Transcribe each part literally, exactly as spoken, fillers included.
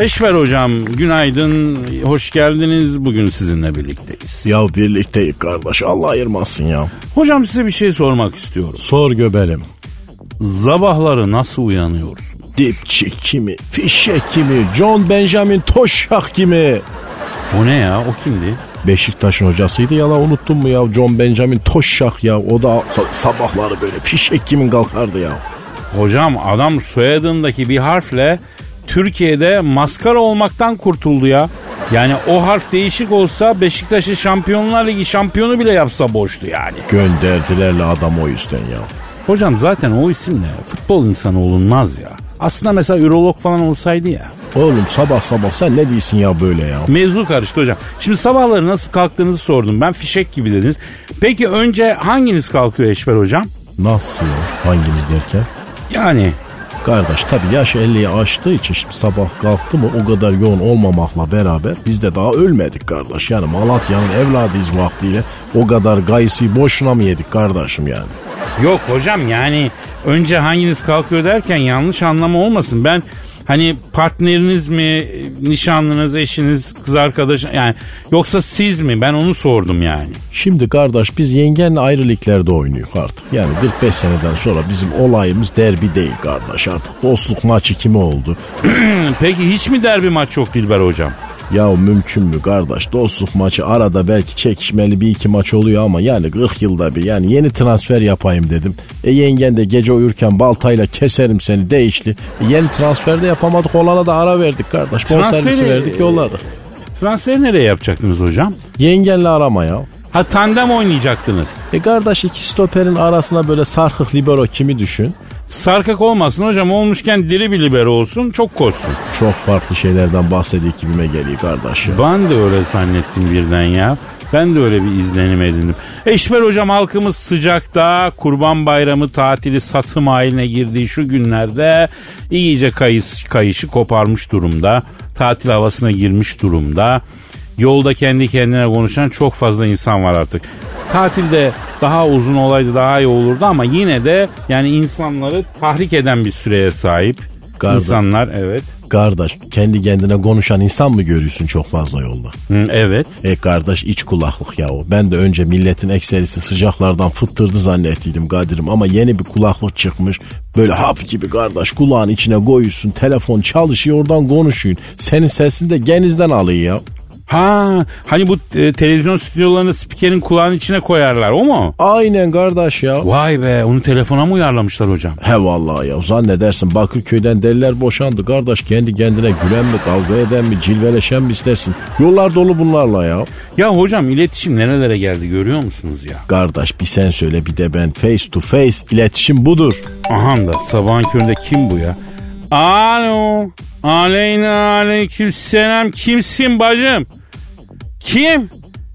Eşber Hocam, günaydın, hoş geldiniz. Bugün sizinle birlikteyiz. Ya birlikteyiz kardeş, Allah ayırmasın ya. Hocam size bir şey sormak istiyorum. Sor göbelim. Sabahları nasıl uyanıyorsunuz? Dipçi kimi, fişek kimi, John Benjamin Toshack kimi. O ne ya, o kimdi? Beşiktaş'ın hocasıydı ya, la unuttun mu ya? John Benjamin Toshack ya, o da sa- sabahları böyle fişek kimin kalkardı ya. Hocam adam soyadındaki bir harfle Türkiye'de maskara olmaktan kurtuldu ya. Yani o harf değişik olsa Beşiktaş'ı Şampiyonlar Ligi şampiyonu bile yapsa boştu yani. Gönderdilerle adam o yüzden ya. Hocam zaten o isimle futbol insanı olunmaz ya. Aslında mesela ürolog falan olsaydı ya. Oğlum sabah sabah sen ne diyorsun ya böyle ya? Mevzu karıştı hocam. Şimdi sabahları nasıl kalktığınızı sordum. Ben fişek gibi dediniz. Peki önce hanginiz kalkıyor Eşber Hocam? Nasıl ya? Hanginiz derken? Yani... Kardeş tabii yaş elliyi aştığı için şimdi sabah kalktı mı o kadar yoğun olmamakla beraber biz de daha ölmedik kardeş. Yani Malatya'nın evladıyız vaktiyle, o kadar gaysi boşuna mı yedik kardeşim yani? Yok hocam, yani önce hanginiz kalkıyor derken yanlış anlama olmasın. Ben hani partneriniz mi, nişanlınız, eşiniz, kız arkadaş, yani yoksa siz mi? Ben onu sordum yani. Şimdi kardeş biz yengenle ayrılıklarda oynuyoruz artık. Yani kırk beş seneden sonra bizim olayımız derbi değil kardeş artık. Dostluk maçı kimi oldu? Peki hiç mi derbi maç yok Dilber Hocam? Ya mümkün mü kardeş, dostluk maçı arada belki çekişmeli bir iki maç oluyor ama yani kırk yılda bir, yani yeni transfer yapayım dedim. E yengen de gece uyurken baltayla keserim seni değişli. E yeni transfer de yapamadık, olana da ara verdik kardeş. Bonservisi verdik, yolladık. E, transferi nereye yapacaktınız hocam? Yengenle arama ya. Ha, tandem oynayacaktınız. E kardeş iki stoperin arasına böyle sarkık libero kimi düşün. Sarkık olmasın hocam, olmuşken diri bir libero olsun, çok koşsun. Çok farklı şeylerden bahsediyor gibime geliyor kardeş ya. Ben de öyle zannettim birden ya. Ben de öyle bir izlenim edindim. Eşber Hocam, halkımız sıcakta, Kurban Bayramı tatili satım haline girdiği şu günlerde iyice kayış, kayışı koparmış durumda. Tatil havasına girmiş durumda. Yolda kendi kendine konuşan çok fazla insan var artık. Tatilde daha uzun olaydı daha iyi olurdu ama yine de yani insanları tahrik eden bir süreye sahip. Kardeş, insanlar evet. Kardeş kendi kendine konuşan insan mı görüyorsun çok fazla yolda? Hı, evet. E kardeş iç kulaklık ya o. Ben de önce milletin ekserisi sıcaklardan fıttırdı zannettiydim Kadir'im ama yeni bir kulaklık çıkmış. Böyle hap gibi kardeş, kulağın içine koyuyorsun, telefon çalışıyor, oradan konuşuyorsun. Senin sesini de genizden alıyor ya. Ha, hani bu e, televizyon stüdyolarını spikerin kulağının içine koyarlar, o mu? Aynen kardeş ya. Vay be, onu telefona mı uyarlamışlar hocam? He vallahi ya, zannedersin Bakırköy'den deliler boşandı kardeş, kendi kendine gülen mi, kavga eden mi, cilveleşen mi istersin? Yollar dolu bunlarla ya. Ya hocam iletişim nerelere geldi görüyor musunuz ya? Kardeş bir sen söyle bir de ben, face to face iletişim budur. Aham da sabahın köründe kim bu ya? Alo. Aleyna aleyküm selam. Kimsin bacım? Kim?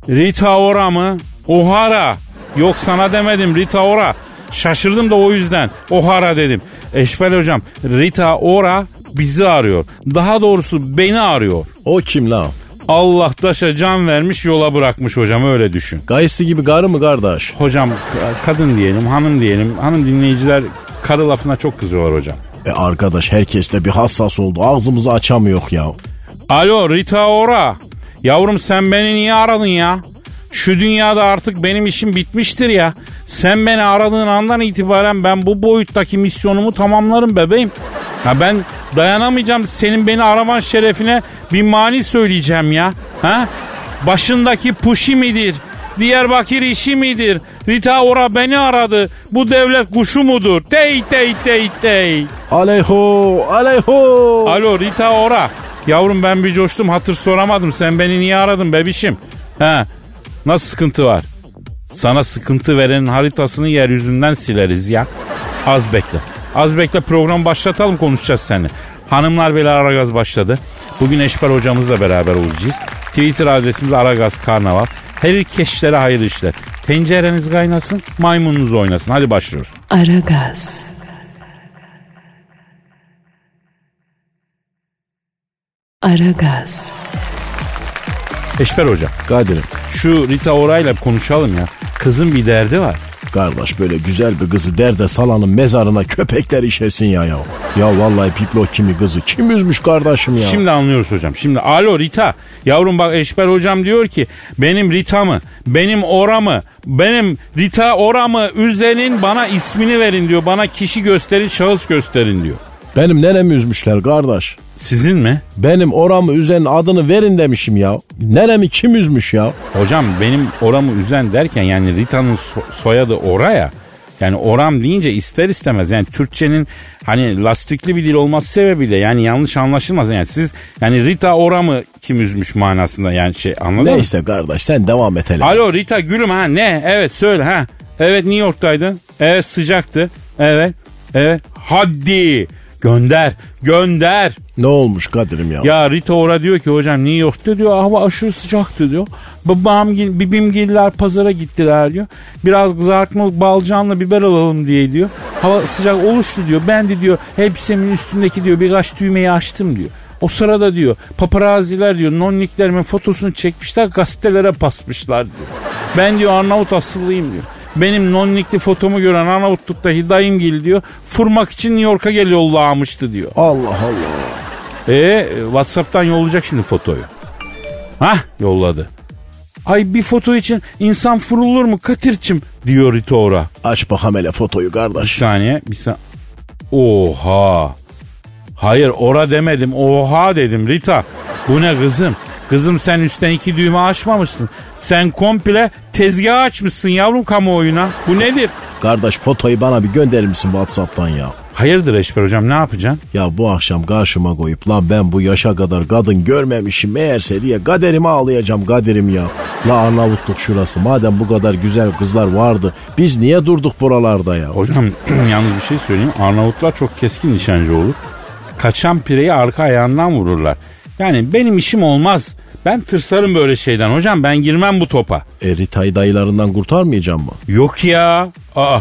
Rita Ora mı? O'Hara. Yok sana demedim, Rita Ora. Şaşırdım da o yüzden O'Hara dedim. Eşber Hocam, Rita Ora bizi arıyor. Daha doğrusu beni arıyor. O kim la? Allah taşa can vermiş yola bırakmış hocam, öyle düşün. Gayısı gibi karı mı kardeş? Hocam k- kadın diyelim, hanım diyelim. Hanım dinleyiciler karı lafına çok kızıyorlar hocam. E arkadaş herkes de bir hassas oldu. Ağzımızı açamıyor ya. Alo Rita Ora. Yavrum sen beni niye aradın ya? Şu dünyada artık benim işim bitmiştir ya. Sen beni aradığın andan itibaren ben bu boyuttaki misyonumu tamamlarım bebeğim. Ha ben dayanamayacağım senin beni araman şerefine bir mani söyleyeceğim ya. Ha? Başındaki puşi midir? Diyarbakır işi midir? Rita Ora beni aradı. Bu devlet kuşu mudur? Tey tey tey tey. Aleyho, aleyho. Alo Rita Ora. Yavrum ben bir coştum, hatır soramadım. Sen beni niye aradın bebişim? Ha, nasıl sıkıntı var? Sana sıkıntı verenin haritasını yeryüzünden sileriz ya. Az bekle. Az bekle program başlatalım, konuşacağız seninle. Hanımlar beyler Aragaz başladı. Bugün Eşber hocamızla beraber olacağız. Twitter adresimiz Aragaz Karnaval. Herkeşlere hayırlı işler. Tencereniz kaynasın, maymununuz oynasın. Hadi başlıyoruz. Aragaz. Aragaz. Eşber Hoca. Kadir'im. Şu Rita Ora'yla konuşalım ya. Kızın bir derdi var. Kardeş böyle güzel bir kızı derde salanın mezarına köpekler işesin ya ya. Ya vallahi piplo kimi kızı kim üzmüş kardeşim ya. Şimdi anlıyoruz hocam. Şimdi alo Rita. Yavrum bak Eşber hocam diyor ki benim Rita'mı, benim Ora'mı, benim Rita Ora'mı üzerin, bana ismini verin diyor. Bana kişi gösterin, şahıs gösterin diyor. Benim neremi üzmüşler kardeş? Sizin mi? Benim Oram'ı üzenin adını verin demişim ya. Neremi kim üzmüş ya? Hocam benim Oram'ı üzen derken yani Rita'nın so- soyadı Ora'ya. Yani Oram deyince ister istemez yani Türkçenin hani lastikli bir dil olması sebebiyle yani yanlış anlaşılmaz. Yani siz yani Rita Oram'ı kim üzmüş manasında yani şey anladın Neyse mı? Neyse kardeş sen devam et hele. Alo Rita gülüm ha ne? Evet söyle ha. Evet New York'taydın. Evet sıcaktı. Evet. Evet. Hadi. Gönder, gönder. Ne olmuş Kadir'im ya? Ya Rita Ora diyor ki hocam New York'ta diyor hava aşırı sıcaktı diyor. Babam, bibimgiller pazara gittiler diyor. Biraz kızartmalık balcanla biber alalım diye diyor. Hava sıcak oluştu diyor. Ben de diyor elbisemin üstündeki diyor birkaç düğmeyi açtım diyor. O sırada diyor paparaziler diyor nonniklerimin fotosunu çekmişler gazetelere basmışlar diyor. Ben diyor Arnavut asıllıyım diyor. Benim nonnikli fotomu gören Arnavutluk'taki dayımgil diyor fırmak için New York'a gel yollamıştı diyor. Allah Allah. E WhatsApp'tan yollayacak şimdi fotoyu. Hah yolladı. Ay bir foto için insan fırılır mı Katir'cim diyor Rita Ora. Aç bakalım hele fotoyu kardeş. Bir saniye bir saniye. Oha. Hayır Ora demedim oha dedim Rita. Bu ne kızım? Kızım sen üstten iki düğme açmamışsın. Sen komple tezgahı açmışsın yavrum kamuoyuna. Bu nedir? Kardeş fotoyu bana bir gönderir misin WhatsApp'tan ya? Hayırdır Eşber hocam ne yapacaksın? Ya bu akşam karşıma koyup lan ben bu yaşa kadar kadın görmemişim meğerse diye kaderime ağlayacağım kaderim ya. La Arnavutluk şurası madem bu kadar güzel kızlar vardı biz niye durduk buralarda ya? Hocam yalnız bir şey söyleyeyim. Arnavutlar çok keskin nişancı olur. Kaçan pireyi arka ayağından vururlar. Yani benim işim olmaz. Ben tırsarım böyle şeyden hocam. Ben girmem bu topa. E Rita'yı dayılarından kurtarmayacağım mı? Yok ya. Aa.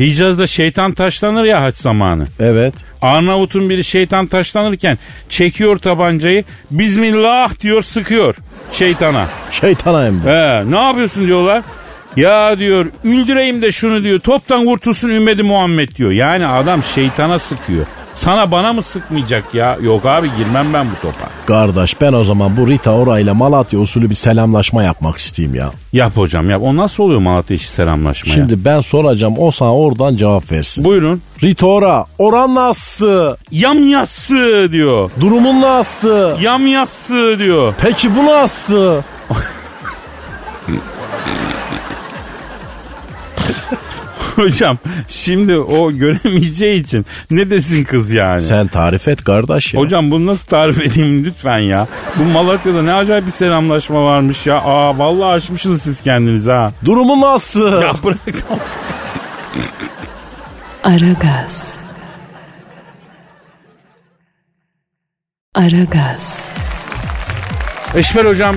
Hicaz'da şeytan taşlanır ya haç zamanı. Evet. Arnavut'un biri şeytan taşlanırken çekiyor tabancayı. Bismillah diyor sıkıyor şeytana. Şeytana hem de. He, ne yapıyorsun diyorlar. Ya diyor üldüreyim de şunu diyor. Toptan kurtulsun ümmeti Muhammed diyor. Yani adam şeytana sıkıyor. Sana bana mı sıkmayacak ya? Yok abi girmem ben bu topa. Kardeş ben o zaman bu Rita Ora'yla Malatya usulü bir selamlaşma yapmak isteyeyim ya. Yap hocam yap. O nasıl oluyor Malatya işi selamlaşmaya? Şimdi ben soracağım o sana oradan cevap versin. Buyurun. Rita Ora, oran nasıl? Yamyası diyor. Durumun nasıl? Yamyası diyor. Peki bu nasıl? Hocam şimdi o göremeyeceği için ne desin kız yani? Sen tarif et kardeş ya. Hocam bunu nasıl tarif edeyim lütfen ya? Bu Malatya'da ne acayip bir selamlaşma varmış ya. Aa vallahi aşmışsınız siz kendiniz ha. Durumu nasıl? Ya bırak. Aragaz. Aragaz. Eşber hocam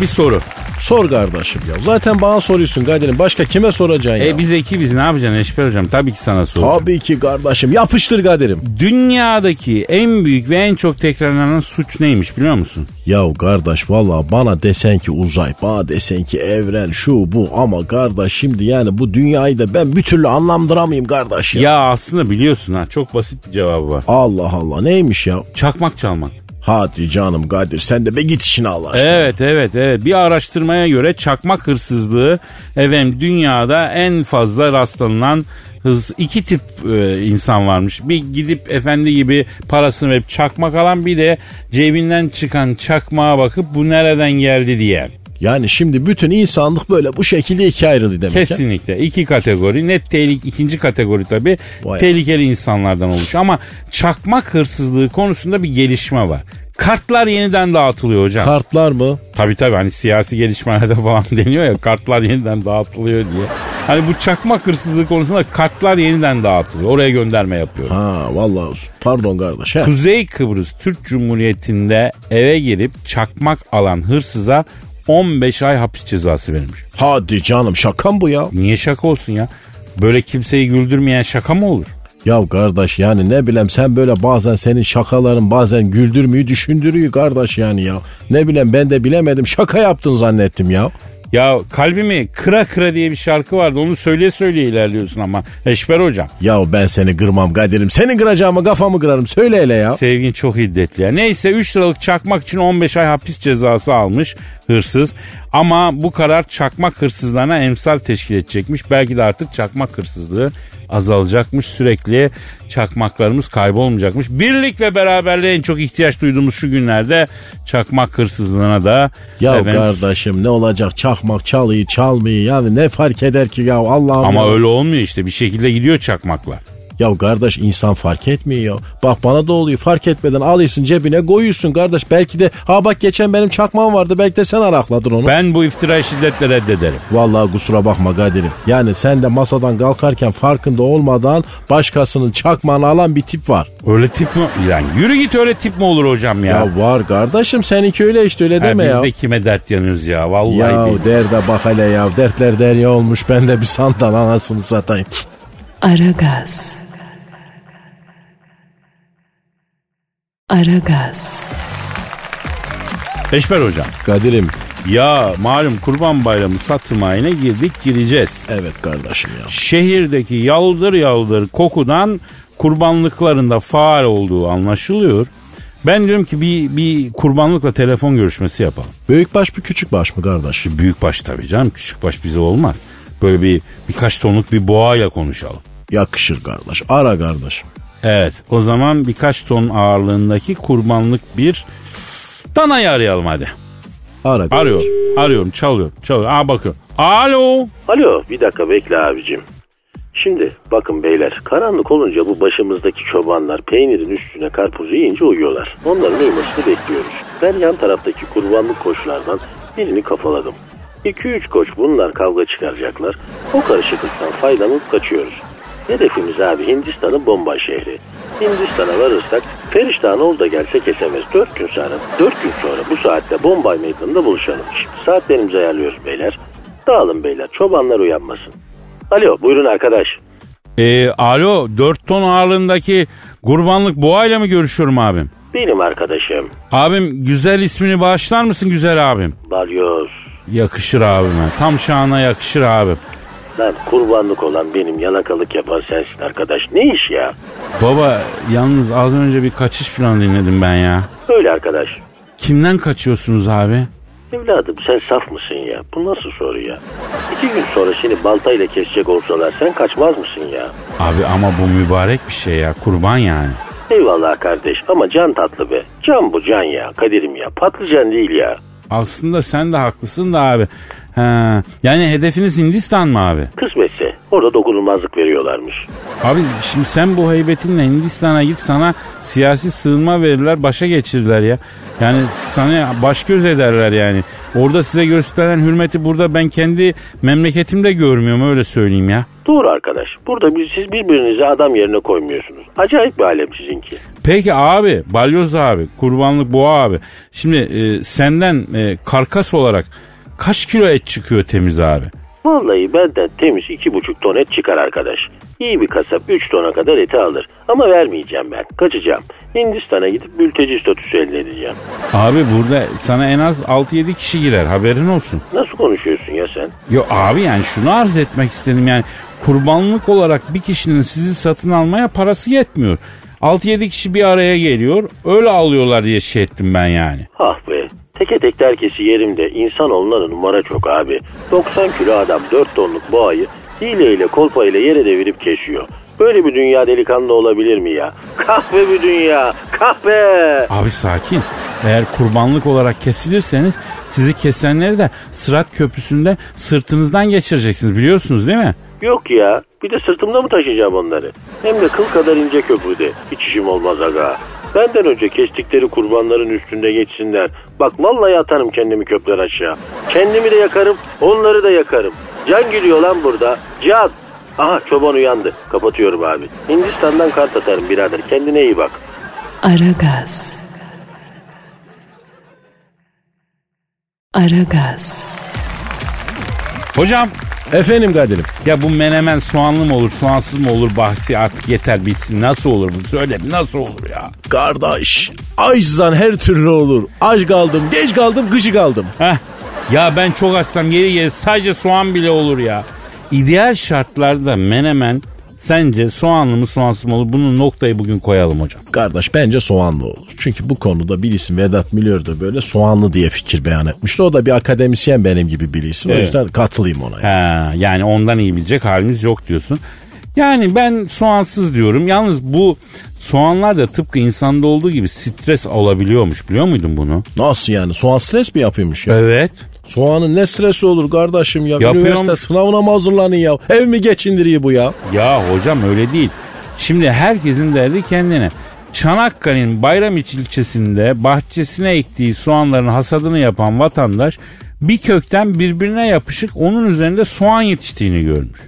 bir soru. Sor kardeşim ya. Zaten bana soruyorsun Kadir'im. Başka kime soracaksın ya? E biz iki biz ne yapacaksın Eşber hocam? Tabii ki sana soracağım. Tabii ki kardeşim. Yapıştır Kadir'im. Dünyadaki en büyük ve en çok tekrarlanan suç neymiş biliyor musun? Yahu kardeş valla bana desen ki uzay, bana desen ki evren şu bu ama kardeş şimdi yani bu dünyayı da ben bir türlü anlamdıramayayım kardeş ya. Ya aslında biliyorsun ha çok basit bir cevabı var. Allah Allah neymiş ya? Çakmak çalmak. Hadi canım Kadir, sen de be git işine Allah aşkına. Evet evet evet. Bir araştırmaya göre çakmak hırsızlığı efendim dünyada en fazla rastlanılan hız, iki tip e, insan varmış. Bir gidip efendi gibi parasını verip çakmak alan, bir de cebinden çıkan çakmağa bakıp bu nereden geldi diye. Yani şimdi bütün insanlık böyle bu şekilde ikiye ayrıldı demek. Kesinlikle ya. İki kategori. Net tehlike, ikinci kategori tabii vay tehlikeli ya. İnsanlardan oluşuyor. Ama çakmak hırsızlığı konusunda bir gelişme var. Kartlar yeniden dağıtılıyor hocam. Kartlar mı? Tabii tabii, hani siyasi gelişmelerde falan deniyor ya, kartlar yeniden dağıtılıyor diye. Hani bu çakmak hırsızlığı konusunda kartlar yeniden dağıtılıyor. Oraya gönderme yapıyorum. Ha vallahi pardon kardeş. He. Kuzey Kıbrıs Türk Cumhuriyeti'nde eve girip çakmak alan hırsıza on beş ay hapis cezası verilmiş. Hadi canım, şaka mı bu ya? Niye şaka olsun ya? Böyle kimseyi güldürmeyen şaka mı olur? Ya kardeş yani ne bileyim, sen böyle bazen senin şakaların bazen güldürmeyi düşündürüyor kardeş yani ya. Ne bileyim, ben de bilemedim, şaka yaptın zannettim ya. Ya kalbimi kıra kıra diye bir şarkı vardı, onu söyleye söyleye ilerliyorsun ama Eşber hocam. Ya ben seni kırmam Kadir'im, seni kıracağıma kafamı kırarım, söyle hele ya. Sevgin çok hiddetli ya. Neyse, üç liralık çakmak için on beş ay hapis cezası almış hırsız. Ama bu karar çakmak hırsızlarına emsal teşkil edecekmiş. Belki de artık çakmak hırsızlığı azalacakmış, sürekli çakmaklarımız kaybolmayacakmış. Birlik ve beraberliğe en çok ihtiyaç duyduğumuz şu günlerde çakmak hırsızlığına da... Ya efendim, kardeşim ne olacak, çakmak çalıyı çalmıyı yani ne fark eder ki ya Allah'ım. Ama ya. Öyle olmuyor işte, bir şekilde gidiyor çakmaklar. Ya kardeş insan fark etmiyor. Bak bana da oluyor, fark etmeden alıyorsun cebine koyuyorsun kardeş. Belki de ha bak geçen benim çakmağım vardı, belki de sen arakladın onu. Ben bu iftirayı şiddetle reddederim. Vallahi kusura bakma Kadir'im. Yani sen de masadan kalkarken farkında olmadan başkasının çakmağını alan bir tip var. Öyle tip mi? Yani yürü git, öyle tip mi olur hocam ya? Ya var kardeşim, seninki öyle işte, öyle deme ya. Biz de kime dert yanıyoruz ya vallahi. Ya derde bak hele ya, dertler derya olmuş, ben de bir sandal anasını satayım. Aragaz. Aragaz. Eşber hocam. Kadir'im. Ya malum Kurban Bayramı satım ayına girdik, gireceğiz. Evet kardeşim ya. Şehirdeki yaldır yaldır kokudan kurbanlıkların da faal olduğu anlaşılıyor. Ben diyorum ki bir, bir kurbanlıkla telefon görüşmesi yapalım. Büyükbaş bir küçükbaş mı kardeş? Büyükbaş tabii canım, küçükbaş bize olmaz. Böyle bir birkaç tonluk bir boğayla konuşalım. Yakışır kardeş, ara kardeşim. Evet, o zaman birkaç ton ağırlığındaki kurbanlık bir danayı arayalım hadi. Ara. Arıyorum, arıyorum, çalıyorum, çalıyorum. Aa bakıyorum. Alo. Alo, bir dakika bekle abicim. Şimdi bakın beyler, karanlık olunca bu başımızdaki çobanlar peynirin üstüne karpuzu yiyince uyuyorlar. Onların uyumasını bekliyoruz. Ben yan taraftaki kurbanlık koçlardan birini kafaladım. iki üç koç bunlar kavga çıkaracaklar. O karışıklıktan faydalanıp kaçıyoruz. Hedefimiz abi Hindistan'ın Bombay şehri. Hindistan'a varırsak Feriştah'ın oğlu da gelse kesemez. Dört gün sonra, dört gün sonra bu saatte Bombay meydanında buluşalım. Şimdi saatlerimizi ayarlıyoruz beyler. Dağılın beyler, çobanlar uyanmasın. Alo, buyurun arkadaş. Ee, alo, dört ton ağırlığındaki kurbanlık boğayla mı görüşüyorum abim? Benim arkadaşım. Abim güzel ismini bağışlar mısın güzel abim? Balyoz. Yakışır abime, tam şahına yakışır abim. Lan kurbanlık olan benim, yalakalık yapan sensin arkadaş. Ne iş ya? Baba yalnız az önce bir kaçış planı dinledim ben ya. Öyle arkadaş. Kimden kaçıyorsunuz abi? Evladım sen saf mısın ya? Bu nasıl soru ya? İki gün sonra seni baltayla kesecek olsalar sen kaçmaz mısın ya? Abi ama bu mübarek bir şey ya, kurban yani. Eyvallah kardeş ama can tatlı be. Can bu, can ya Kadir'im ya, patlıcan değil ya. Aslında sen de haklısın da abi. Ha, yani hedefiniz Hindistan mı abi? Kısmetse. Orada dokunulmazlık veriyorlarmış. Abi şimdi sen bu heybetinle Hindistan'a git, sana siyasi sığınma verirler, başa geçirirler ya. Yani sana baş göz ederler yani. Orada size gösterilen hürmeti burada ben kendi memleketimde görmüyorum, öyle söyleyeyim ya. Doğru arkadaş. Burada siz birbirinizi adam yerine koymuyorsunuz. Acayip bir alem sizinki. Peki abi, balyoz abi, kurbanlık boğa abi. Şimdi e, senden e, karkas olarak kaç kilo et çıkıyor temiz abi? Vallahi benden temiz iki buçuk ton et çıkar arkadaş. İyi bir kasap üç tona kadar eti alır. Ama vermeyeceğim ben. Kaçacağım. Hindistan'a gidip mülteci statüsü elde edeceğim. Abi burada sana en az altı yedi kişi girer. Haberin olsun. Nasıl konuşuyorsun ya sen? Yo abi yani şunu arz etmek istedim. Yani kurbanlık olarak bir kişinin sizi satın almaya parası yetmiyor. altı yedi kişi bir araya geliyor. Öyle ağlıyorlar diye şey ettim ben yani. Ah be. Teke tek herkesi yerimde. İnsanoğluna numara çok abi. doksan kilo adam dört tonluk boğayı hileyle kolpayla yere devirip keşiyor. Böyle bir dünya delikanlı olabilir mi ya? Kahve bir dünya. Kahve. Abi sakin. Eğer kurbanlık olarak kesilirseniz sizi kesenleri de Sırat Köprüsü'nde sırtınızdan geçireceksiniz, biliyorsunuz değil mi? Yok ya. Bir de sırtımda mı taşıyacağım onları? Hem de kıl kadar ince köprüde. Hiç işim olmaz aga. Benden önce kestikleri kurbanların üstünde geçsinler. Bak vallahi atarım kendimi köprüden aşağı. Kendimi de yakarım, onları da yakarım. Can gidiyor lan burada. Can. Aha çoban uyandı. Kapatıyorum abi. Hindistan'dan kart atarım birader. Kendine iyi bak. Aragaz. Aragaz. Hocam. Efendim Kadir'im. Ya bu menemen soğanlı mı olur, soğansız mı olur bahsi artık yeter bitsin. Nasıl olur bu? Söyle nasıl olur ya? Kardeş, açsan her türlü olur. Aç kaldım, geç kaldım, gıcık aldım. Heh. Ya ben çok açsam geri geri sadece soğan bile olur ya. İdeal şartlarda menemen sence soğanlı mı soğansız mı olur? Bunun noktayı bugün koyalım hocam. Kardeş bence soğanlı olur. Çünkü bu konuda bir isim Vedat Milor da böyle soğanlı diye fikir beyan etmişti. O da bir akademisyen benim gibi bir isim. Evet. O yüzden katılayım ona. Yani. He, yani ondan iyi bilecek halimiz yok diyorsun. Yani ben soğansız diyorum. Yalnız bu soğanlar da tıpkı insanda olduğu gibi stres olabiliyormuş. Biliyor muydun bunu? Nasıl yani? Soğan stres mi yapıyormuş ya? Evet. Soğanın ne stresi olur kardeşim ya? Yapıyorum. Üniversite sınavına mı hazırlanın ya? Ev mi geçindiriyor bu ya? Ya hocam öyle değil. Şimdi herkesin derdi kendine. Çanakkale'nin Bayramiçi ilçesinde bahçesine ektiği soğanların hasadını yapan vatandaş bir kökten birbirine yapışık onun üzerinde soğan yetiştiğini görmüş.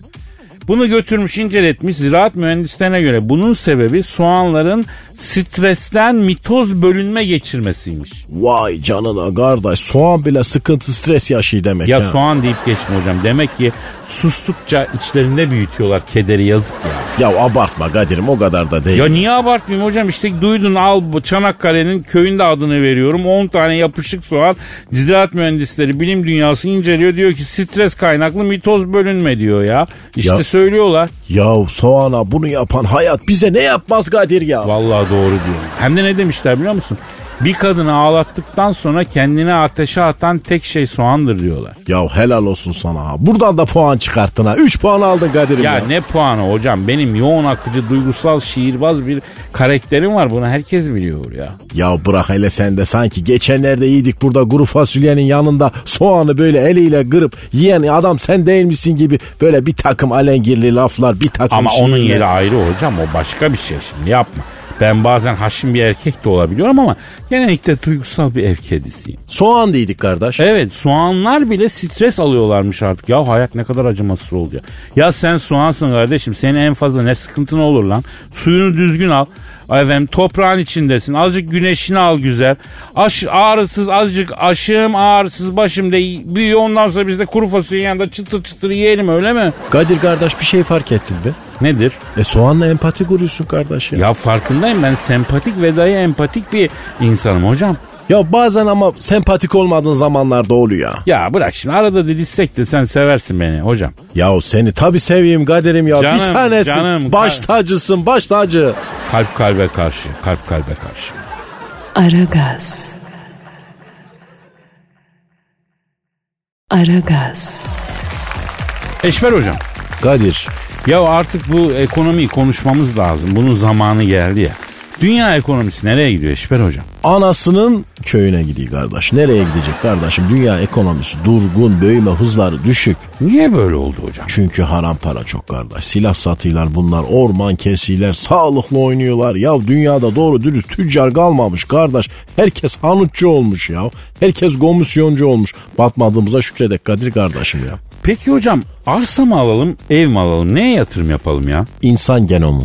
Bunu götürmüş, inceletmiş ziraat mühendislerine göre bunun sebebi soğanların stresten mitoz bölünme geçirmesiymiş. Vay canına kardeş, soğan bile sıkıntı stres yaşıyor demek ya. Ya soğan deyip geçme hocam, demek ki sustukça içlerinde büyütüyorlar kederi, yazık ya. Ya abartma Kadir'im, o kadar da değil. Ya niye abartmayayım hocam, işte duydun, al Çanakkale'nin köyünde adını veriyorum, on tane yapışık soğan. Ziraat mühendisleri, bilim dünyası inceliyor, diyor ki stres kaynaklı mitoz bölünme diyor ya. İşte ya. Söylüyorlar. Yahu soğana bunu yapan hayat bize ne yapmaz Kadir ya? Vallahi doğru diyor. Hem de ne demişler biliyor musun? Bir kadını ağlattıktan sonra kendine ateşe atan tek şey soğandır diyorlar. Yahu helal olsun sana. Buradan da puan çıkarttın ha. üç puan aldın Kadir'im ya. Ya ne puanı hocam? Benim yoğun akıcı, duygusal, şiirbaz bir karakterim var. Bunu herkes biliyor ya. Ya bırak hele sen de, sanki geçenlerde yedik burada kuru fasulyenin yanında soğanı böyle eliyle kırıp yiyen adam sen değilmişsin gibi böyle bir takım alengirli laflar, bir takım... Ama onun yeri ayrı hocam. O başka bir şey, şimdi yapma. Ben bazen haşin bir erkek de olabiliyorum ama genellikle duygusal bir ev kedisiyim. Soğan dedik kardeş. Evet, soğanlar bile stres alıyorlarmış artık. Ya hayat ne kadar acımasız oldu ya. Ya sen soğansın kardeşim, senin en fazla ne sıkıntın olur lan? Suyunu düzgün al. Efendim, toprağın içindesin. Azıcık güneşini al güzel. Aş, ağrısız azıcık aşım ağrısız başım de büyüyor. Ondan sonra biz de kuru fasulye yanında çıtır çıtır yiyelim, öyle mi? Kadir kardeş, bir şey fark ettin be. Nedir? E soğanla empati kuruyorsun kardeş ya. Ya farkındayım, ben sempatik ve dahi empatik bir insanım hocam. Ya bazen ama sempatik olmadığın zamanlarda oluyor. Ya bırak şimdi, arada didişsek de sen seversin beni hocam. Yahu seni tabii seveyim Kadir'im ya. Canım, bir tanesin. Canım, baş tacısın, baş tacı. Kalp kalbe karşı, kalp kalbe karşı. Aragaz. Aragaz. Eşber hocam. Kadir. Ya artık bu ekonomiyi konuşmamız lazım. Bunun zamanı geldi ya. Dünya ekonomisi nereye gidiyor Eşber hocam? Anasının köyüne gidiyor kardeş. Nereye gidecek kardeşim? Dünya ekonomisi durgun, büyüme hızları düşük. Niye böyle oldu hocam? Çünkü haram para çok kardeş. Silah satıyorlar bunlar, orman kesiyorlar, sağlıklı oynuyorlar. Ya dünyada doğru dürüst tüccar kalmamış kardeş. Herkes hanutçu olmuş ya. Herkes komisyoncu olmuş. Batmadığımıza şükredek Kadir kardeşim ya. Peki hocam, arsa mı alalım, ev mi alalım? Neye yatırım yapalım ya? İnsan genomu.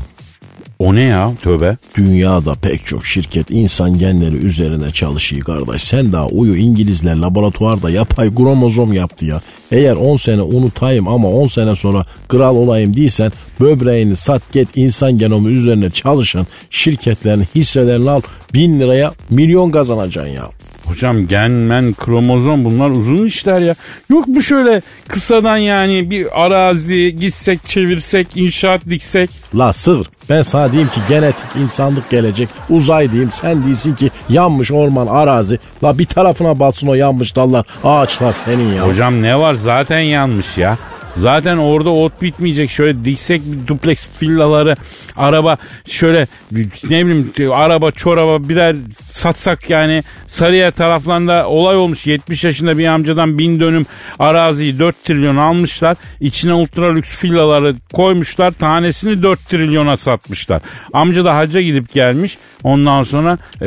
O ne ya? Tövbe. Dünyada pek çok şirket insan genleri üzerine çalışıyor kardeş. Sen daha uyu, İngilizler laboratuvarda yapay kromozom yaptı ya. Eğer on sene unutayım ama on sene sonra kral olayım değilsen böbreğini sat, get insan genomu üzerine çalışan şirketlerin hisselerini al, bin liraya milyon kazanacaksın ya. Hocam gen, men, kromozom bunlar uzun işler ya. Yok mu şöyle kısadan yani bir arazi gitsek, çevirsek, inşaat diksek? La sır. Ben sana diyeyim ki genetik, insanlık gelecek, uzay diyeyim. Sen diyorsun ki yanmış orman, arazi. La bir tarafına batsın o yanmış dallar, ağaçlar senin ya. Hocam ne var, zaten yanmış ya. Zaten orada ot bitmeyecek. Şöyle diksek bir dupleks villaları, araba şöyle ne bileyim araba çoraba birer satsak yani. Sarıyer taraflarında olay olmuş. yetmiş yaşında bir amcadan bin dönüm araziyi dört trilyon almışlar. İçine ultra lüks villaları koymuşlar. Tanesini dört trilyona satmışlar. Amca da hacca gidip gelmiş. Ondan sonra e,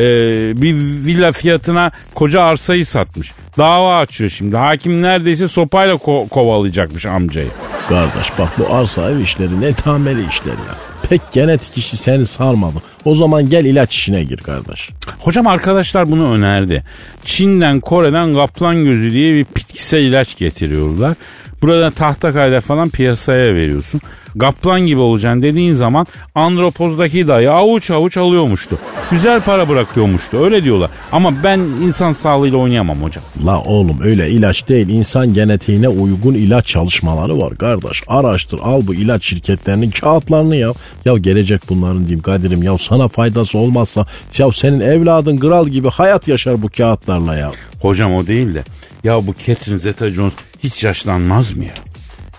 bir villa fiyatına koca arsayı satmış. Dava açıyor şimdi. Hakim neredeyse sopayla ko- kovalayacakmış amcayı. Kardeş bak bu arsa ev işleri ne tameli işler ya. Pek genetik işi seni sarmadı. O zaman gel ilaç işine gir kardeş. Hocam arkadaşlar bunu önerdi. Çin'den, Kore'den kaplan gözü diye bir bitkisel ilaç getiriyorlar. Burada tahtakayla falan piyasaya veriyorsun. Kaplan gibi olacaksın dediğin zaman Andropoz'daki dayı avuç avuç alıyormuştu. Güzel para bırakıyormuştu, öyle diyorlar. Ama ben insan sağlığıyla oynayamam hocam. La oğlum öyle ilaç değil, insan genetiğine uygun ilaç çalışmaları var kardeş. Araştır, al bu ilaç şirketlerinin kağıtlarını ya. Ya gelecek bunların diyeyim Kadir'im ya, sana faydası olmazsa ya senin evladın kral gibi hayat yaşar bu kağıtlarla ya. Hocam o değil de ya bu Catherine Zeta Jones hiç yaşlanmaz mı ya?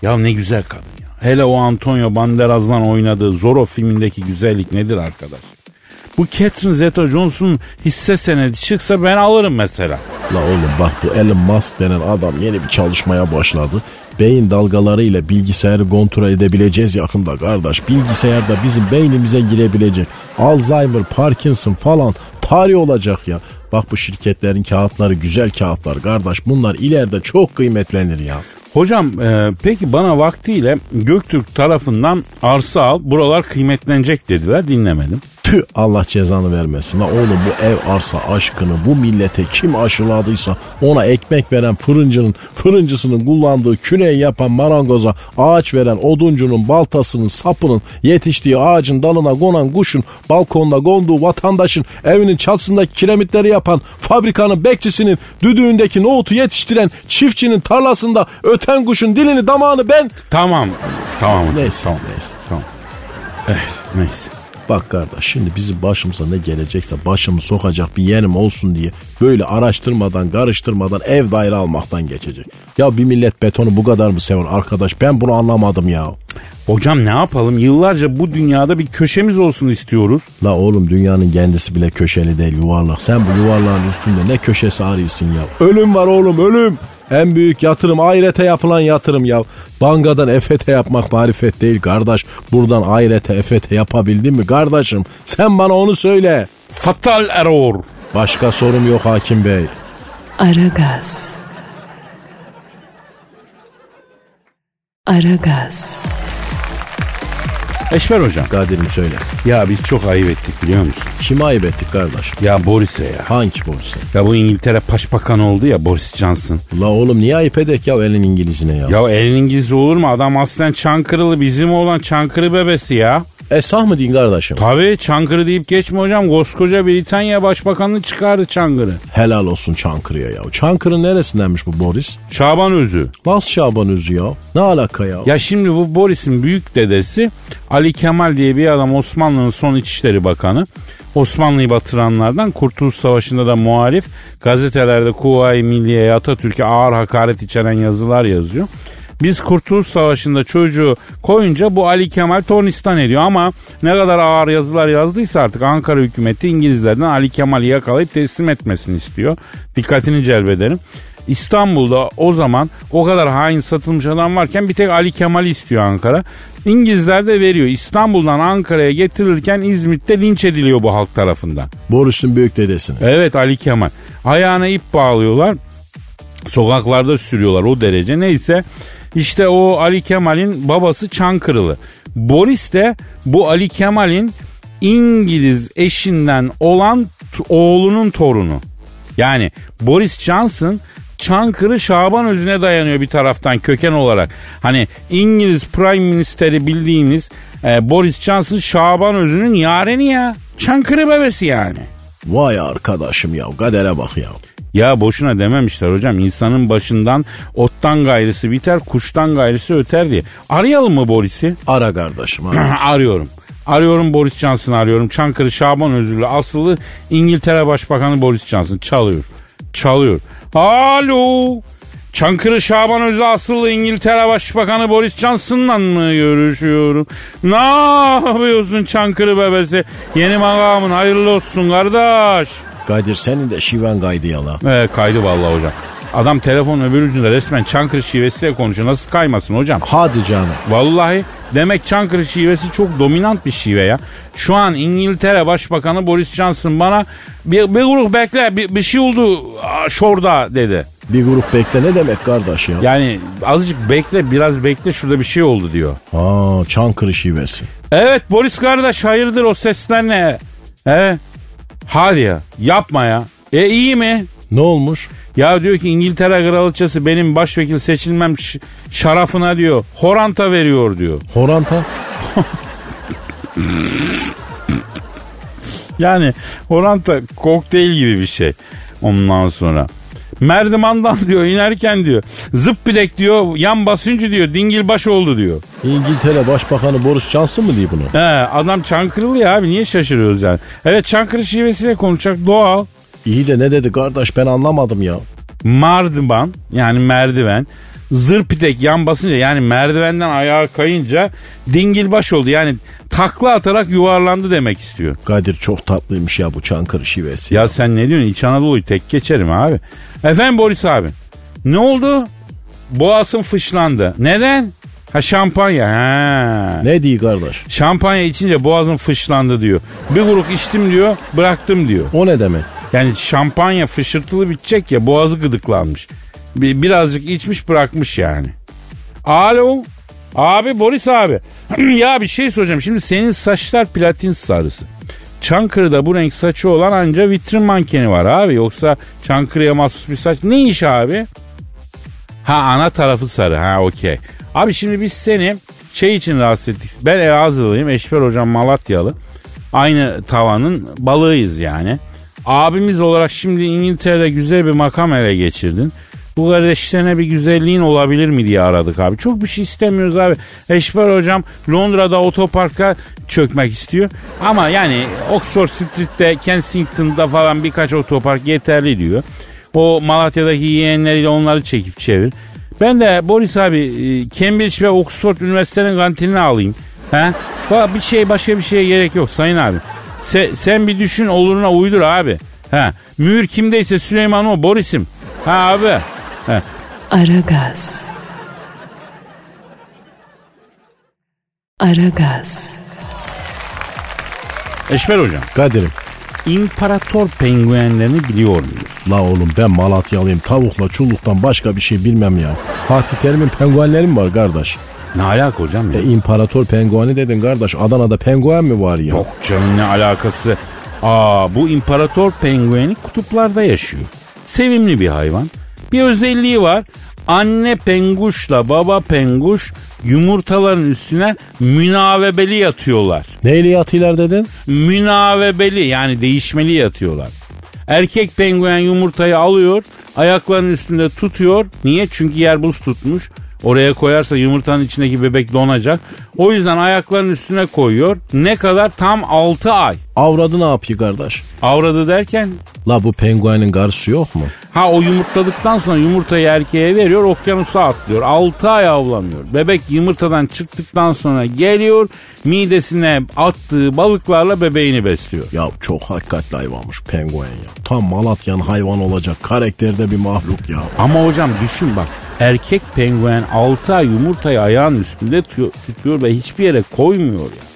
Ya ne güzel kadın. Hele o Antonio Banderas'la oynadığı Zorro filmindeki güzellik nedir arkadaş? Bu Catherine Zeta-Jones'un hisse senedi çıksa ben alırım mesela. La oğlum bak bu Elon Musk denen adam yeni bir çalışmaya başladı. Beyin dalgalarıyla bilgisayarı kontrol edebileceğiz yakında kardeş. Bilgisayarda bizim beynimize girebilecek. Alzheimer, Parkinson falan tarih olacak ya. Bak bu şirketlerin kağıtları güzel kağıtlar kardeş. Bunlar ileride çok kıymetlenir ya. Hocam e, peki bana vaktiyle Göktürk tarafından arsa al, buralar kıymetlenecek dediler, dinlemedim. Tüh, Allah cezanı vermesin. La oğlum bu ev arsa aşkını bu millete kim aşıladıysa, ona ekmek veren fırıncının, fırıncısının kullandığı küreği yapan marangoza, ağaç veren oduncunun, baltasının, sapının, yetiştiği ağacın dalına konan kuşun, balkonuna konduğu vatandaşın, evinin çatısındaki kiremitleri yapan, fabrikanın bekçisinin, düdüğündeki nohutu yetiştiren, çiftçinin tarlasında öten kuşun dilini damağını ben... Tamam, tamam. Neyse, tamam, neyse, tamam. Evet, neyse. Bak kardeş şimdi bizim başımıza ne gelecekse başımı sokacak bir yerim olsun diye böyle araştırmadan, karıştırmadan ev daire almaktan geçecek. Ya bir millet betonu bu kadar mı seviyor arkadaş? Ben bunu anlamadım ya. Hocam ne yapalım? Yıllarca bu dünyada bir köşemiz olsun istiyoruz. La oğlum dünyanın kendisi bile köşeli değil, yuvarlak. Sen bu yuvarlağın üstünde ne köşesi arıyorsun ya? Ölüm var oğlum, ölüm. En büyük yatırım ahirete yapılan yatırım ya. Bankadan E F T yapmak marifet değil kardeş. Buradan ahirete E F T yapabildin mi kardeşim? Sen bana onu söyle. Fatal error. Başka sorum yok hakim bey. Aragaz. Aragaz. Eşber hocam. Kadir'im söyle. Ya biz çok ayıp ettik biliyor musun? Kime ayıp ettik kardeş? Ya Boris'e ya. Hangi Boris'e? Ya bu İngiltere başbakanı oldu ya, Boris Johnson. La oğlum niye ayıp edek ya elin İngilizine ya? Ya elin İngilizi olur mu? Adam aslen Çankırılı, bizim oğlan Çankırı bebesi ya. Esah mı din kardeşim? Tabii, Çankırı deyip geçme hocam. Koskoca Britanya başbakanını çıkardı Çankırı. Helal olsun Çankırı'ya ya. Çankırı neresindenmiş bu Boris? Şabanözü. Nasıl Şabanözü ya? Ne alaka ya? Ya şimdi bu Boris'in büyük dedesi Ali Kemal diye bir adam, Osmanlı'nın son İçişleri Bakanı. Osmanlı'yı batıranlardan, Kurtuluş Savaşı'nda da muhalif. Gazetelerde Kuvayi Milliye'ye, Atatürk'e ağır hakaret içeren yazılar yazıyor. Biz Kurtuluş Savaşı'nda çocuğu koyunca bu Ali Kemal tornistan ediyor ama ne kadar ağır yazılar yazdıysa artık Ankara hükümeti İngilizlerden Ali Kemal'i yakalayıp teslim etmesini istiyor. Dikkatini celbederim. İstanbul'da o zaman o kadar hain satılmış adam varken bir tek Ali Kemal'i istiyor Ankara. İngilizler de veriyor. İstanbul'dan Ankara'ya getirilirken İzmit'te linç ediliyor bu halk tarafından. Boris'in büyük dedesini. Evet, Ali Kemal. Ayağına ip bağlıyorlar. Sokaklarda sürüyorlar o derece. Neyse işte o Ali Kemal'in babası Çankırılı. Boris de bu Ali Kemal'in İngiliz eşinden olan t- oğlunun torunu. Yani Boris Johnson Çankırı Şabanözü'ne dayanıyor bir taraftan köken olarak. Hani İngiliz Prime Minister'i bildiğiniz e, Boris Johnson Şabanözü'nün yareni ya. Çankırı bebesi yani. Vay arkadaşım ya, kadere bak ya. Ya boşuna dememişler hocam, insanın başından ottan gayrısı biter, kuştan gayrısı öter diye. Arayalım mı Boris'i? Ara kardeşim. Arıyorum. Arıyorum Boris Johnson'ı arıyorum. Çankırı Şabanözü'lü asıllı İngiltere Başbakanı Boris Johnson. Çalıyor. Çalıyor. Alo. Çankırı Şabanözü asıllı İngiltere Başbakanı Boris Johnson'la mı görüşüyorum? Ne yapıyorsun Çankırı bebesi? Yeni makamın hayırlı olsun kardeş. Kadir senin de şiven kaydı yala. Evet kaydı vallahi hocam. Adam telefonun öbür ucunda resmen Çankırı şivesiyle konuşuyor. Nasıl kaymasın hocam? Hadi canım. Vallahi demek Çankırı şivesi çok dominant bir şive ya. Şu an İngiltere Başbakanı Boris Johnson bana bir, bir grup bekle bir, bir şey oldu şurada dedi. Bir grup bekle ne demek kardeş ya? Yani azıcık bekle, biraz bekle, şurada bir şey oldu diyor. Aa, Çankırı şivesi. Evet Boris kardeş, hayırdır o sesler ne? He? Hadi ya, yapma ya. E iyi mi? Ne olmuş? Ya diyor ki İngiltere Kraliçesi benim başvekil seçilmem şarafına diyor horanta veriyor diyor. Horanta? Yani horanta kokteyl gibi bir şey. Ondan sonra merdivandan diyor inerken diyor zıp bilek diyor yan basıncı diyor dingil baş oldu diyor. İngiltere Başbakanı Boris Johnson mı diyor bunu? He, adam Çankırılı ya abi, niye şaşırıyoruz yani? Evet Çankırı şivesiyle konuşacak, doğal. İyi de ne dedi kardeş, ben anlamadım ya. Mardivan yani merdiven, zırpitek yan basınca yani merdivenden ayağa kayınca dingilbaş oldu. Yani takla atarak yuvarlandı demek istiyor. Kadir çok tatlıymış ya bu Çankırı şivesi. Ya, ya sen ne diyorsun, İç Anadolu'yu tek geçerim abi. Efendim Boris abi ne oldu? Boğazım fışlandı. Neden? Ha şampanya. Ha. Ne diyor kardeş? Şampanya içince boğazım fışlandı diyor. Bir grup içtim diyor, bıraktım diyor. O ne demek? Yani şampanya fışırtılı bitecek ya, boğazı gıdıklanmış. Bir, birazcık içmiş bırakmış yani. Alo. Abi Boris abi. Ya bir şey soracağım. Şimdi senin saçlar platin sarısı. Çankırı'da bu renk saçı olan anca vitrin mankeni var abi. Yoksa Çankırı'ya mahsus bir saç. Ne iş abi? Ha ana tarafı sarı. Ha okey. Abi şimdi biz seni şey için rahatsız ettik. Ben Elazığlıyım. Eşber hocam Malatyalı. Aynı tavanın balığıyız yani. Abimiz olarak şimdi İngiltere'de güzel bir makam ele geçirdin. Bu kardeşlerine bir güzelliğin olabilir mi diye aradık abi. Çok bir şey istemiyoruz abi. Eşber hocam Londra'da otoparka çökmek istiyor. Ama yani Oxford Street'te, Kensington'da falan birkaç otopark yeterli diyor. O Malatya'daki yeğenleriyle onları çekip çevir. Ben de Boris abi Cambridge ve Oxford Üniversitesi'nin kantinini alayım. Ha? Bir şey, başka bir şeye gerek yok sayın abi. Se, sen bir düşün, oluruna uydur abi. Ha, mühür kimdeyse Süleyman o, Boris'im. Ha abi. Ha. Aragaz. Aragaz. Eşber hocam. Kadir'im. İmparator penguenlerini biliyor muyuz? La oğlum ben Malatyalıyım. Tavukla çulluktan başka bir şey bilmem ya. Fatih Terim'in penguenleri mi var kardeş? Ne alaka hocam ya? E, imparator pengueni dedin kardeş. Adana'da penguen mi var ya? Yok canım, ne alakası? Aa, bu imparator pengueni kutuplarda yaşıyor. Sevimli bir hayvan. Bir özelliği var. Anne penguşla baba penguş yumurtaların üstüne münavebeli yatıyorlar. Neyle yatıyorlar dedin? Münavebeli yani değişmeli yatıyorlar. Erkek penguen yumurtayı alıyor, ayaklarının üstünde tutuyor. Niye? Çünkü yer buz tutmuş. Oraya koyarsa yumurtanın içindeki bebek donacak. O yüzden ayaklarının üstüne koyuyor. Ne kadar? Tam altı ay. Avradı ne yapıyor kardeş? Avradı derken? La bu penguenin karısı yok mu? Ha o yumurtladıktan sonra yumurtayı erkeğe veriyor, okyanusa atlıyor. altı ay avlanıyor. Bebek yumurtadan çıktıktan sonra geliyor, midesine attığı balıklarla bebeğini besliyor. Ya çok hakikatli hayvanmış penguen ya. Tam Malatya'nın hayvan olacak karakterde bir mahluk ya. Ama hocam düşün bak. Erkek penguen altı ay yumurtayı ayağının üstünde tutuyor ve hiçbir yere koymuyor ya.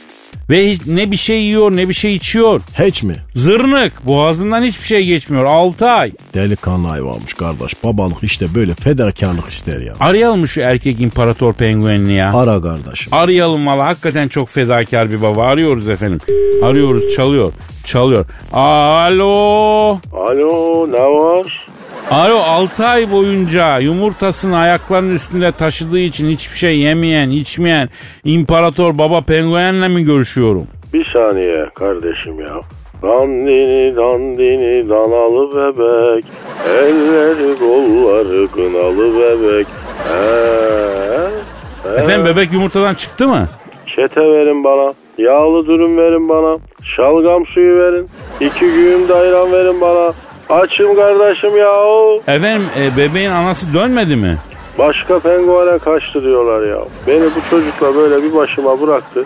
Ve hiç, ne bir şey yiyor ne bir şey içiyor. Hiç mi? Zırnık. Boğazından hiçbir şey geçmiyor. altı ay. Delikanlı hayvanmış kardeş. Babalık işte böyle fedakarlık ister ya. Arayalım şu erkek imparator penguenini ya. Ara kardeşim. Arayalım valla. Hakikaten çok fedakar bir baba. Arıyoruz efendim. Arıyoruz. Çalıyor. Çalıyor. Alo. Alo ne var? Alo, altı ay boyunca yumurtasını ayaklarının üstünde taşıdığı için hiçbir şey yemeyen, içmeyen imparator baba penguenle mi görüşüyorum? Bir saniye kardeşim ya. Dandini dandini danalı bebek, elleri kolları kınalı bebek. Ee, e. Efendim bebek yumurtadan çıktı mı? Çete verin bana, yağlı dürüm verin bana, şalgam suyu verin, iki güğüm de ayran verin bana. Açım kardeşim yahu. Efendim e, bebeğin anası dönmedi mi? Başka penguana kaçtı diyorlar ya. Beni bu çocukla böyle bir başıma bıraktı.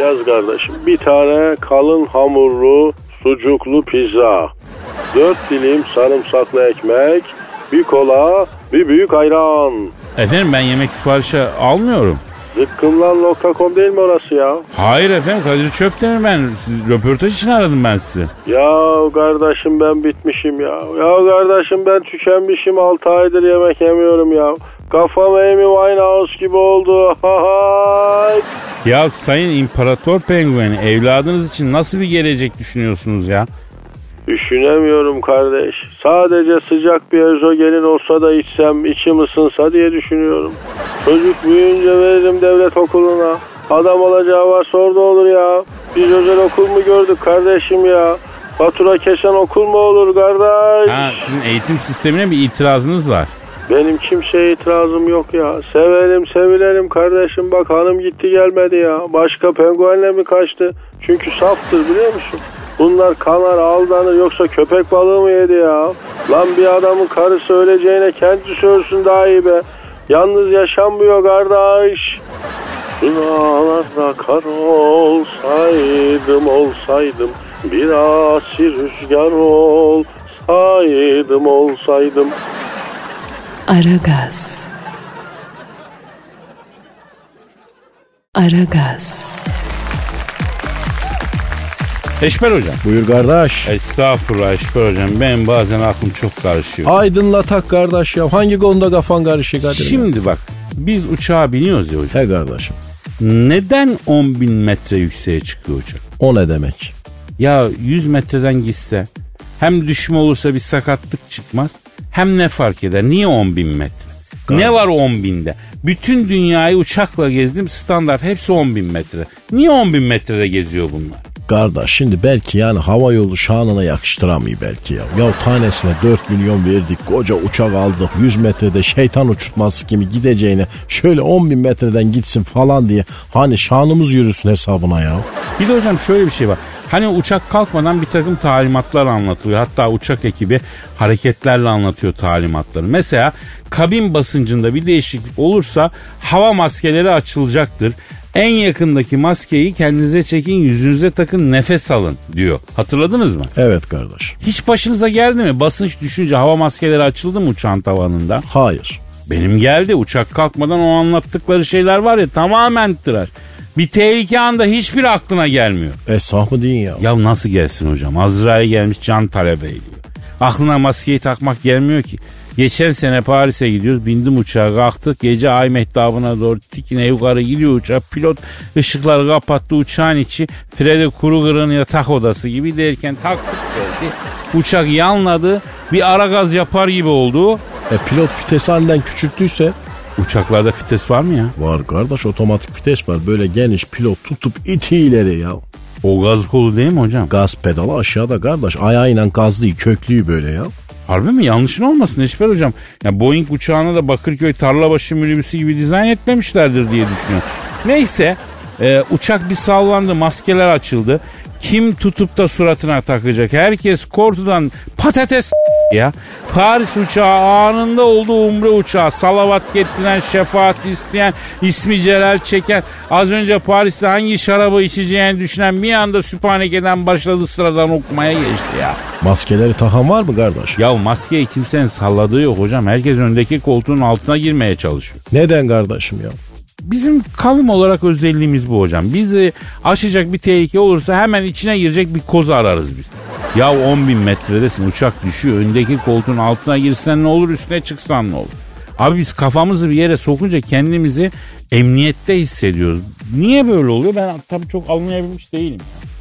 Yaz kardeşim. Bir tane kalın hamurlu sucuklu pizza. Dört dilim sarımsaklı ekmek. Bir kola. Bir büyük ayran. Efendim ben yemek siparişi almıyorum. Zıkkımlan nokta com değil mi orası ya? Hayır efendim, Kadir Çöpdemir ben. Siz, röportaj için aradım ben sizi. Ya kardeşim ben bitmişim ya. Ya kardeşim ben tükenmişim. altı aydır yemek yemiyorum ya. Kafam Amy Winehouse gibi oldu. Ya Sayın İmparator Penguen'i evladınız için nasıl bir gelecek düşünüyorsunuz ya? Düşünemiyorum kardeş. Sadece sıcak bir ezogelin olsa da içsem, içim ısınsa diye düşünüyorum. Çocuk büyüyünce veririm devlet okuluna. Adam olacağı varsa orada olur ya. Biz özel okul mu gördük kardeşim ya? Fatura kesen okul mu olur kardeş? Ha, sizin eğitim sistemine bir itirazınız var. Benim kimseye itirazım yok ya. Severim sevilerim kardeşim. Bak hanım gitti gelmedi ya. Başka penguenle mi kaçtı? Çünkü saftır biliyor musun? Bunlar kanar aldanır, yoksa köpek balığı mı yedi ya? Lan bir adamın karısı öleceğine kendisi ölsün daha iyi be. Yalnız yaşanmıyor kardeş. Günahlarla kar olsaydım olsaydım, bir asi rüzgar olsaydım olsaydım. Aragaz. Aragaz. Eşber Hocam. Buyur kardeş. Estağfurullah Eşber Hocam. Ben bazen aklım çok karışıyor. Aydınlatak kardeş ya. Hangi konuda kafan karışıyor Kadir? Şimdi bak biz uçağa biniyoruz ya hocam. He kardeşim. Neden on bin metre yükseğe çıkıyor uçak? O ne demek? Ya yüz metreden gitse hem düşme olursa bir sakatlık çıkmaz hem ne fark eder? Niye on bin metre? Kardeş. Ne var on binde? Bütün dünyayı uçakla gezdim, standart hepsi on bin metre. Niye on bin metrede geziyor bunlar? Kardeş şimdi belki yani hava yolu şanına yakıştıramıyor belki ya. Ya tanesine dört milyon verdik, koca uçak aldık, yüz metrede şeytan uçurtması gibi gideceğine şöyle on bin metreden gitsin falan diye hani şanımız yürüsün hesabına ya. Bir de hocam şöyle bir şey var. Hani uçak kalkmadan bir takım talimatlar anlatılıyor. Hatta uçak ekibi hareketlerle anlatıyor talimatları. Mesela kabin basıncında bir değişiklik olursa hava maskeleri açılacaktır. En yakındaki maskeyi kendinize çekin, yüzünüze takın, nefes alın diyor. Hatırladınız mı? Evet kardeş. Hiç başınıza geldi mi? Basınç düşünce hava maskeleri açıldı mı uçağın tavanında? Hayır. Benim geldi. Uçak kalkmadan o anlattıkları şeyler var ya, tamamen tıraş. Bir tehlike anda hiçbir aklına gelmiyor. E sah mı deyin ya? Ya nasıl gelsin hocam? Azrail gelmiş can talebe ediyor. Aklına maskeyi takmak gelmiyor ki. Geçen sene Paris'e gidiyoruz. Bindim uçağa, kalktık. Gece ay mehtabına doğru tikine yukarı gidiyor uçak. Pilot ışıkları kapattı, uçağın içi Freddy Krueger'ın yatak odası gibi derken taktık geldi. Uçak yanladı. Bir Aragaz yapar gibi oldu. E pilot vitesi halinden küçülttüyse? Uçaklarda vites var mı ya? Var kardeş, otomatik vites var. Böyle geniş, pilot tutup iti ileri ya. O gaz kolu değil mi hocam? Gaz pedalı aşağıda kardeş. Ayağıyla gazlıyı, köklüyü böyle ya. Harbi mi? Yanlışın olmasın Eşber Hocam. Ya Boeing uçağına da Bakırköy tarlabaşı minibüsü gibi dizayn etmemişlerdir diye düşünüyorum. Neyse e, uçak bir sallandı, maskeler açıldı. Kim tutup da suratına takacak? Herkes korkudan patates ya. Paris uçağı anında oldu umre uçağı. Salavat getiren, şefaat isteyen, ismi celal çeken, az önce Paris'te hangi şarabı içeceğini düşünen bir anda Sübhaneke'den başladı, sıradan okumaya geçti ya. Maskeleri takan var mı kardeş? Ya maskeyi kimsenin salladığı yok hocam. Herkes öndeki koltuğun altına girmeye çalışıyor. Neden kardeşim ya? Bizim kavim olarak özelliğimiz bu hocam. Bizi aşacak bir tehlike olursa hemen içine girecek bir koz ararız biz. Ya on bin metredesin, uçak düşüyor, öndeki koltuğun altına girsen ne olur, üstüne çıksan ne olur? Abi biz kafamızı bir yere sokunca kendimizi emniyette hissediyoruz. Niye böyle oluyor ben tabii çok anlayabilmiş değilim.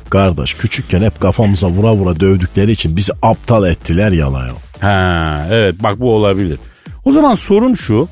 Kardeş küçükken hep kafamıza vura vura dövdükleri için bizi aptal ettiler yalaya. Ha evet bak bu olabilir. O zaman sorum şu.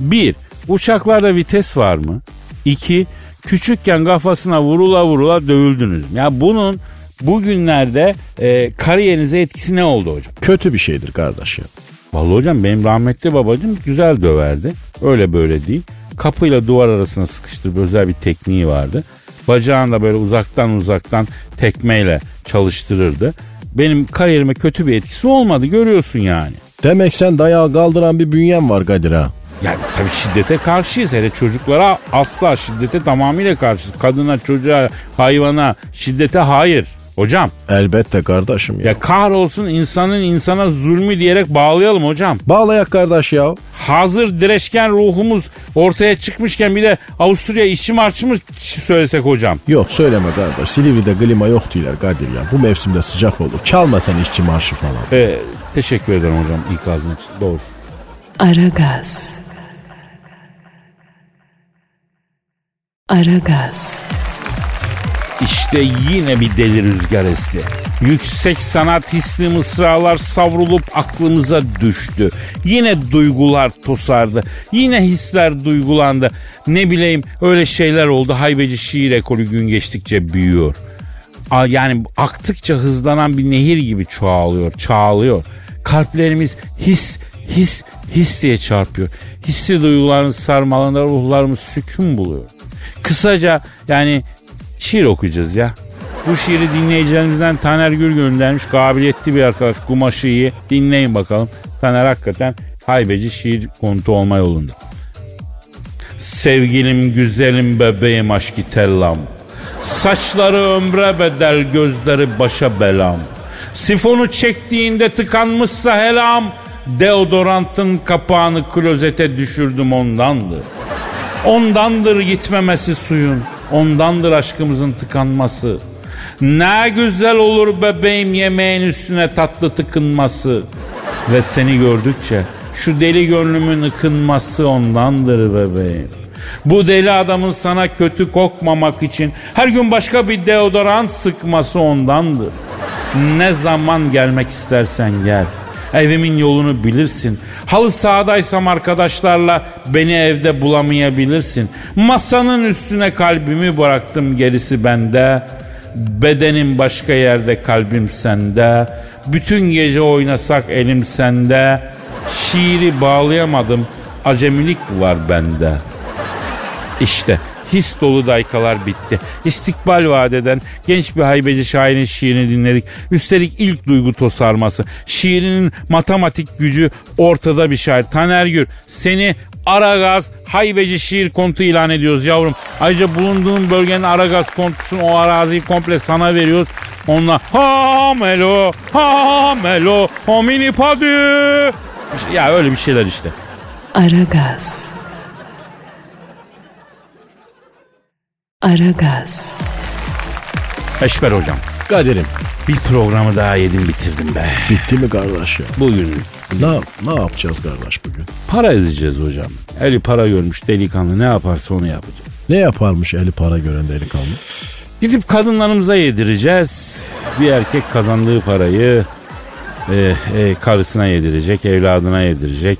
Bir, uçaklarda vites var mı? İki, küçükken kafasına vurula vurula dövüldünüz mü? Ya bunun bugünlerde e, kariyerinize etkisi ne oldu hocam? Kötü bir şeydir kardeş ya. Vallahi hocam benim rahmetli babacığım güzel döverdi. Öyle böyle değil. Kapıyla duvar arasına sıkıştırıp özel bir tekniği vardı. Bacağını da böyle uzaktan uzaktan tekmeyle çalıştırırdı. Benim kariyerime kötü bir etkisi olmadı, görüyorsun yani. Demek sen dayağı kaldıran bir bünyen var Kadir ha. Yani tabii şiddete karşıyız. Hele çocuklara asla, şiddete tamamıyla karşıyız. Kadına, çocuğa, hayvana, şiddete hayır hocam. Elbette kardeşim ya. Ya kahrolsun insanın insana zulmü diyerek bağlayalım hocam. Bağlayak kardeş ya. Hazır direşken ruhumuz ortaya çıkmışken bir de Avusturya işçi marşı mı söylesek hocam? Yok söyleme kardeş. Silivri'de klima yok diyorlar Kadir ya. Bu mevsimde sıcak olur. Çalma sen işçi marşı falan. Ee, teşekkür ederim hocam ikazın için. Doğru. Aragaz. Aragaz. İşte yine bir deli rüzgar esti. Yüksek sanat hisli mısralar savrulup aklımıza düştü. Yine duygular tosardı. Yine hisler duygulandı. Ne bileyim öyle şeyler oldu. Haybeci şiir ekolü gün geçtikçe büyüyor. Yani aktıkça hızlanan bir nehir gibi çoğalıyor, çağlıyor. Kalplerimiz his, his, his diye çarpıyor. Hisli duyguların sarmalında ruhlarımız sükun buluyor. Kısaca yani... şiir okuyacağız ya. Bu şiiri dinleyicilerimizden Taner Gül göndermiş. Kabiliyetli bir arkadaş. Kumaşı iyi. Dinleyin bakalım. Taner hakikaten haybeci şiir kontu olma yolunda. Sevgilim, güzelim, bebeğim, aşkı tellam. Saçları ömre bedel, gözleri başa belam. Sifonu çektiğinde tıkanmışsa helam. Deodorantın kapağını klozete düşürdüm ondandır. Ondandır gitmemesi suyun. Ondandır aşkımızın tıkanması. Ne güzel olur bebeğim yemeğin üstüne tatlı tıkınması. Ve seni gördükçe şu deli gönlümün ıkınması ondandır bebeğim. Bu deli adamın sana kötü kokmamak için her gün başka bir deodorant sıkması ondandır. Ne zaman gelmek istersen gel. Evimin yolunu bilirsin. Halı sahadaysam arkadaşlarla beni evde bulamayabilirsin. Masanın üstüne kalbimi bıraktım, gerisi bende. Bedenim başka yerde, kalbim sende. Bütün gece oynasak elim sende. Şiiri bağlayamadım, acemilik var bende. İşte his dolu daykalar bitti. İstikbal vaat eden genç bir haybeci şairin şiirini dinledik. Üstelik ilk duygu tosarması. Şiirinin matematik gücü ortada bir şair. Taner Gür, seni Aragaz haybeci şiir kontu ilan ediyoruz yavrum. Ayrıca bulunduğun bölgenin Aragaz kontusunu, o araziyi komple sana veriyoruz. Onunla ha melo, ha melo, homini padü. Ya öyle bir şeyler işte. Aragaz. Aragaz. Eşber hocam. Kadir'im. Bir programı daha yedim bitirdim be. Bitti mi kardeş ya? Bugün. Ne, ne yapacağız kardeş bugün? Para ezeceğiz hocam. Eli para görmüş delikanlı ne yaparsa onu yapacağız. Ne yaparmış eli para gören delikanlı? Gidip kadınlarımıza yedireceğiz. Bir erkek kazandığı parayı e, e, karısına yedirecek, evladına yedirecek.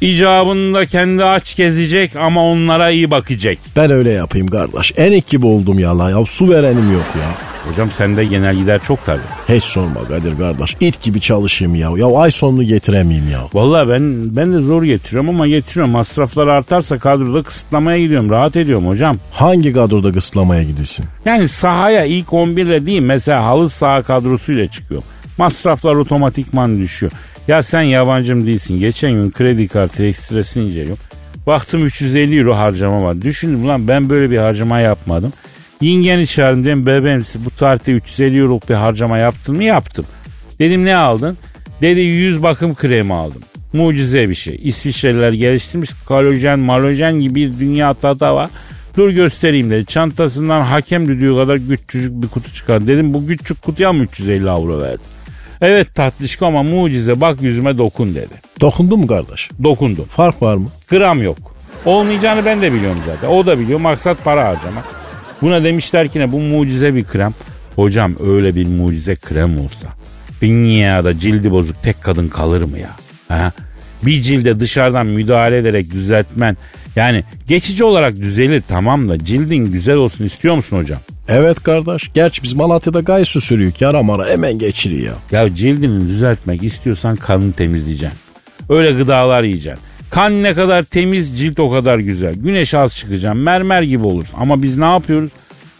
İcabında kendi aç gezecek ama onlara iyi bakacak. Ben öyle yapayım kardeş. Enik gibi oldum yalan ya. Su verenim yok ya. Hocam sende genel gider çok tabii. Hiç sorma Kadir kardeş. İt gibi çalışayım ya. Ya ay sonunu getiremeyeyim ya. Vallahi ben ben de zor getiriyorum ama getiriyorum. Masraflar artarsa kadroda kısıtlamaya gidiyorum. Rahat ediyorum hocam. Hangi kadroda kısıtlamaya gidiyorsun? Yani sahaya ilk on birle değil mesela halı saha kadrosuyla çıkıyorum. Masraflar otomatikman düşüyor. Ya sen yabancım değilsin. Geçen gün kredi kartı ekstresini inceliyorum. Baktım üç yüz elli euro harcama var. Düşündüm lan ben böyle bir harcama yapmadım. Yingeni çağırdım dedim bebeğim bu tarihte üç yüz elli euroluk bir harcama yaptın mı? Yaptım. Dedim ne aldın? Dedi yüz bakım kremi aldım. Mucize bir şey. İsviçreliler geliştirmiş kolajen, malojen gibi bir dünya tata var. Dur göstereyim dedi. Çantasından hakem düdüğü kadar küçücük bir kutu çıkar. Dedim bu küçük kutuya mı üç yüz elli avro verdi? Evet tatlışko ama mucize bak yüzüme dokun dedi. Dokundu mu kardeş? Dokundu. Fark var mı? Gram yok. Olmayacağını ben de biliyorum zaten. O da biliyor. Maksat para harcamak. Buna demişler ki ne bu mucize bir krem. Hocam öyle bir mucize krem olsa dünyada cildi bozuk tek kadın kalır mı ya? Ha? Bir cilde dışarıdan müdahale ederek düzeltmen yani geçici olarak düzelir tamam da cildin güzel olsun istiyor musun hocam? Evet kardeş. Gerçi biz Malatya'da gaysu sürüyor. Yara mara hemen geçiriyor. Ya cildini düzeltmek istiyorsan kanını temizleyeceksin. Öyle gıdalar yiyeceksin. Kan ne kadar temiz, cilt o kadar güzel. Güneş az çıkacaksın. Mermer gibi olursun. Ama biz ne yapıyoruz?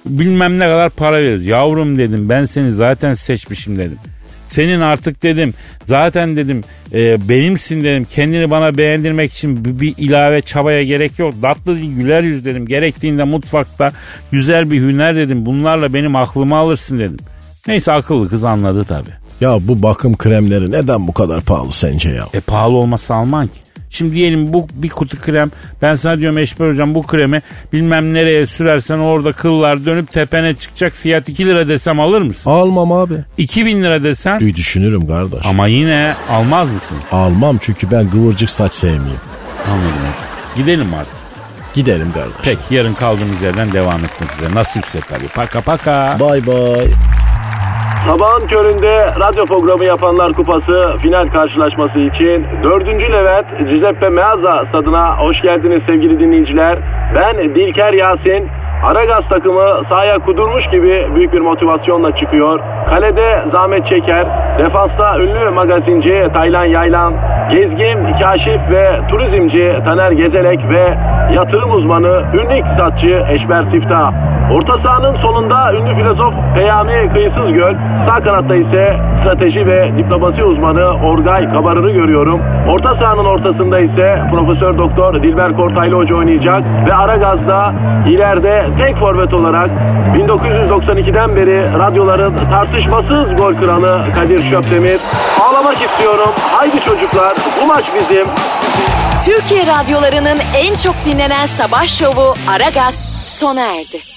Bilmem ne kadar para veriyoruz. Yavrum dedim, ben seni zaten seçmişim dedim. Senin artık dedim zaten dedim e, benimsin dedim. Kendini bana beğendirmek için bir, bir ilave çabaya gerek yok. Tatlı değil, güler yüz dedim. Gerektiğinde mutfakta güzel bir hüner dedim. Bunlarla benim aklımı alırsın dedim. Neyse akıllı kız anladı tabii. Ya bu bakım kremleri neden bu kadar pahalı sence ya? E pahalı olmasa alman ki. Şimdi diyelim bu bir kutu krem. Ben sana diyorum Eşber hocam bu kremi bilmem nereye sürersen orada kıllar dönüp tepene çıkacak, fiyat iki lira desem alır mısın? Almam abi. iki bin lira desem? Duy düşünürüm kardeş. Ama yine almaz mısın? Almam çünkü ben kıvırcık saç sevmiyorum. Anladım hocam. Gidelim artık. Gidelim kardeş. Peki yarın kaldığımız yerden devam etmek üzere. Nasipse tabii. Paka paka. Bay bay. Sabahın köründe radyo programı yapanlar kupası final karşılaşması için dördüncü Levent Giuseppe Meazza stadına hoş geldiniz sevgili dinleyiciler. Ben Dilker Yasin. Aragaz takımı sahaya kudurmuş gibi büyük bir motivasyonla çıkıyor. Kalede Zahmet Çeker, defansta ünlü magazinci Taylan Yaylan, gezgin, kaşif ve turizmci Taner Gezelek ve yatırım uzmanı, ünlü iktisatçı Eşber Siftah. Orta sahanın solunda ünlü filozof Peyami Kıyısızgöl, sağ kanatta ise strateji ve diplomasi uzmanı Orgay Kabarır'ı görüyorum. Orta sahanın ortasında ise Profesör Doktor Dilber K. Ortaylı Hoca oynayacak ve Aragaz'da ileride tek forvet olarak bin dokuz yüz doksan ikiden beri radyoların tartışmasız gol kralı Kadir Çöpdemir. Ağlamak istiyorum. Haydi çocuklar, bu maç bizim. Türkiye radyolarının en çok dinlenen sabah şovu Aragaz sona erdi.